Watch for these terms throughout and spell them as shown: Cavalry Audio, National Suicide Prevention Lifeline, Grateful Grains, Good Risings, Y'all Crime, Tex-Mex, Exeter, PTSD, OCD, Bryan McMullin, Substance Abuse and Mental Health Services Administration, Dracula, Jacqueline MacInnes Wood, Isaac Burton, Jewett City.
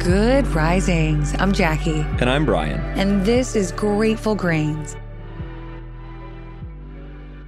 Good Risings. I'm Jackie. And I'm Brian. And this is Grateful Grains.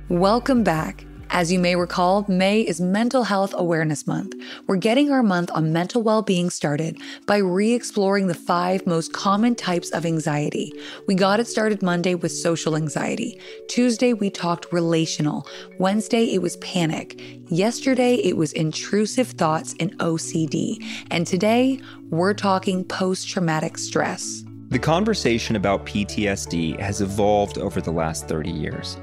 Welcome back. As you may recall, May is Mental Health Awareness Month. We're getting our month on mental well-being started by re-exploring the 5 most common types of anxiety. We got it started Monday with social anxiety. Tuesday, we talked relational. Wednesday, it was panic. Yesterday, it was intrusive thoughts and OCD. And today, we're talking post-traumatic stress. The conversation about PTSD has evolved over the last 30 years.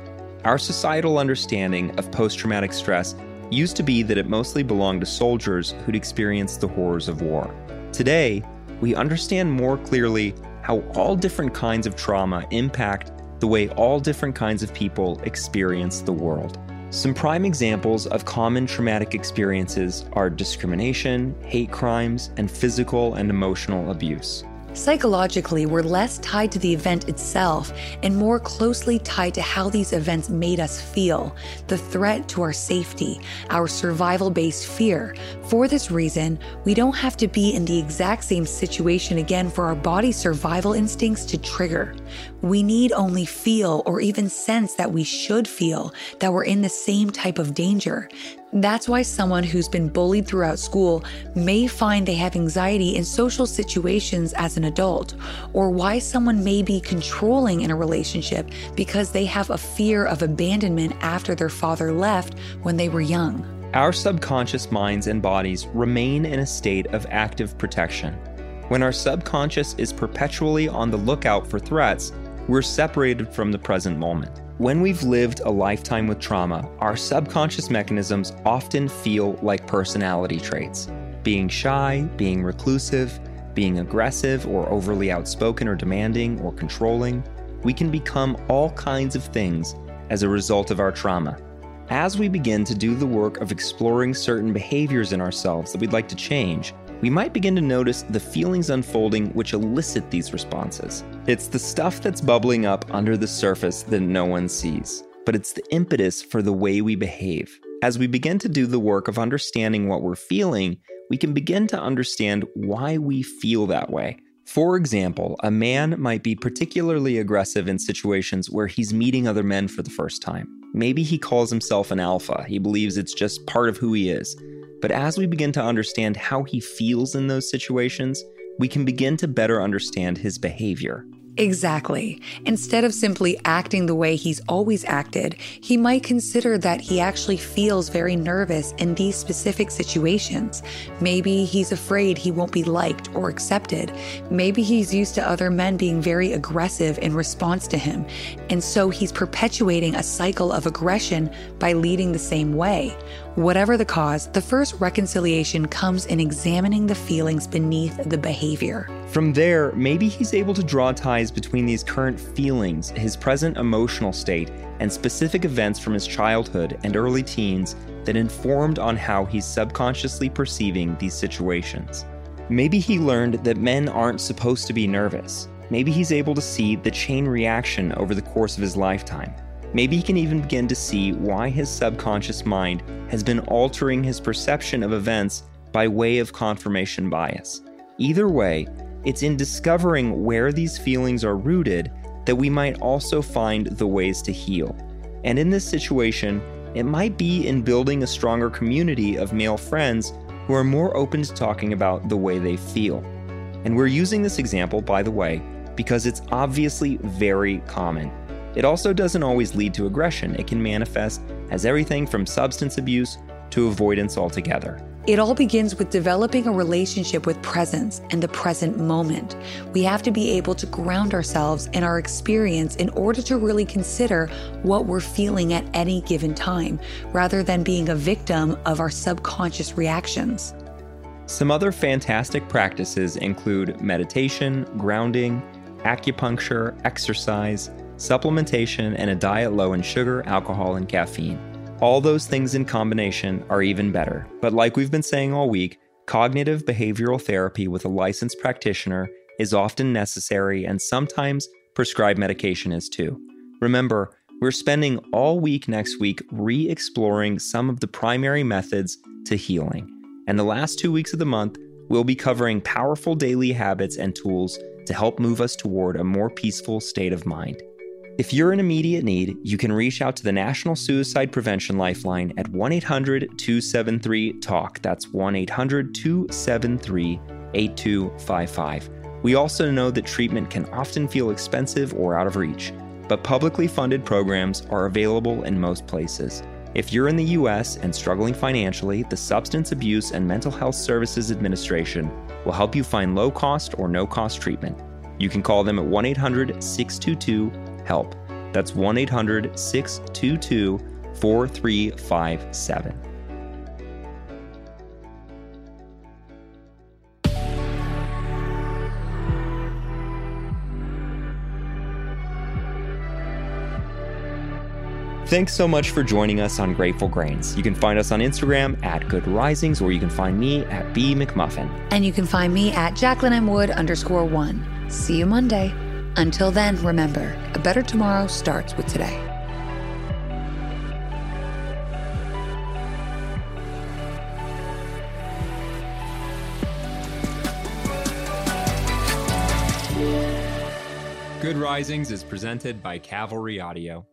Our societal understanding of post-traumatic stress used to be that it mostly belonged to soldiers who'd experienced the horrors of war. Today, we understand more clearly how all different kinds of trauma impact the way all different kinds of people experience the world. Some prime examples of common traumatic experiences are discrimination, hate crimes, and physical and emotional abuse. Psychologically, we're less tied to the event itself and more closely tied to how these events made us feel, the threat to our safety, our survival-based fear. For this reason, we don't have to be in the exact same situation again for our body's survival instincts to trigger. We need only feel or even sense that we should feel that we're in the same type of danger. That's why someone who's been bullied throughout school may find they have anxiety in social situations as an adult, or why someone may be controlling in a relationship because they have a fear of abandonment after their father left when they were young. Our subconscious minds and bodies remain in a state of active protection. When our subconscious is perpetually on the lookout for threats, we're separated from the present moment. When we've lived a lifetime with trauma, our subconscious mechanisms often feel like personality traits. Being shy, being reclusive, being aggressive or overly outspoken or demanding or controlling, we can become all kinds of things as a result of our trauma. As we begin to do the work of exploring certain behaviors in ourselves that we'd like to change, we might begin to notice the feelings unfolding which elicit these responses. It's the stuff that's bubbling up under the surface that no one sees, but it's the impetus for the way we behave. As we begin to do the work of understanding what we're feeling, we can begin to understand why we feel that way. For example, a man might be particularly aggressive in situations where he's meeting other men for the first time. Maybe he calls himself an alpha. He believes it's just part of who he is. But as we begin to understand how he feels in those situations, we can begin to better understand his behavior. Exactly. Instead of simply acting the way he's always acted, he might consider that he actually feels very nervous in these specific situations. Maybe he's afraid he won't be liked or accepted. Maybe he's used to other men being very aggressive in response to him. And so he's perpetuating a cycle of aggression by leading the same way. Whatever the cause, the first reconciliation comes in examining the feelings beneath the behavior. From there, maybe he's able to draw ties between these current feelings, his present emotional state, and specific events from his childhood and early teens that informed on how he's subconsciously perceiving these situations. Maybe he learned that men aren't supposed to be nervous. Maybe he's able to see the chain reaction over the course of his lifetime. Maybe he can even begin to see why his subconscious mind has been altering his perception of events by way of confirmation bias. Either way, it's in discovering where these feelings are rooted that we might also find the ways to heal. And in this situation, it might be in building a stronger community of male friends who are more open to talking about the way they feel. And we're using this example, by the way, because it's obviously very common. It also doesn't always lead to aggression. It can manifest as everything from substance abuse to avoidance altogether. It all begins with developing a relationship with presence and the present moment. We have to be able to ground ourselves in our experience in order to really consider what we're feeling at any given time, rather than being a victim of our subconscious reactions. Some other fantastic practices include meditation, grounding, acupuncture, exercise, supplementation, and a diet low in sugar, alcohol, and caffeine. All those things in combination are even better. But like we've been saying all week, cognitive behavioral therapy with a licensed practitioner is often necessary, and sometimes prescribed medication is too. Remember, we're spending all week next week re-exploring some of the primary methods to healing. And the last 2 weeks of the month, we'll be covering powerful daily habits and tools to help move us toward a more peaceful state of mind. If you're in immediate need, you can reach out to the National Suicide Prevention Lifeline at 1-800-273-TALK. That's 1-800-273-8255. We also know that treatment can often feel expensive or out of reach, but publicly funded programs are available in most places. If you're in the U.S. and struggling financially, the Substance Abuse and Mental Health Services Administration will help you find low-cost or no-cost treatment. You can call them at 1-800-622-HELP. That's 1-800-622-4357. Thanks so much for joining us on Grateful Grains. You can find us on Instagram at Good Risings, or you can find me at B McMuffin. And you can find me at JacquelineMWood_1. See you Monday. Until then, remember, a better tomorrow starts with today. Good Risings is presented by Cavalry Audio.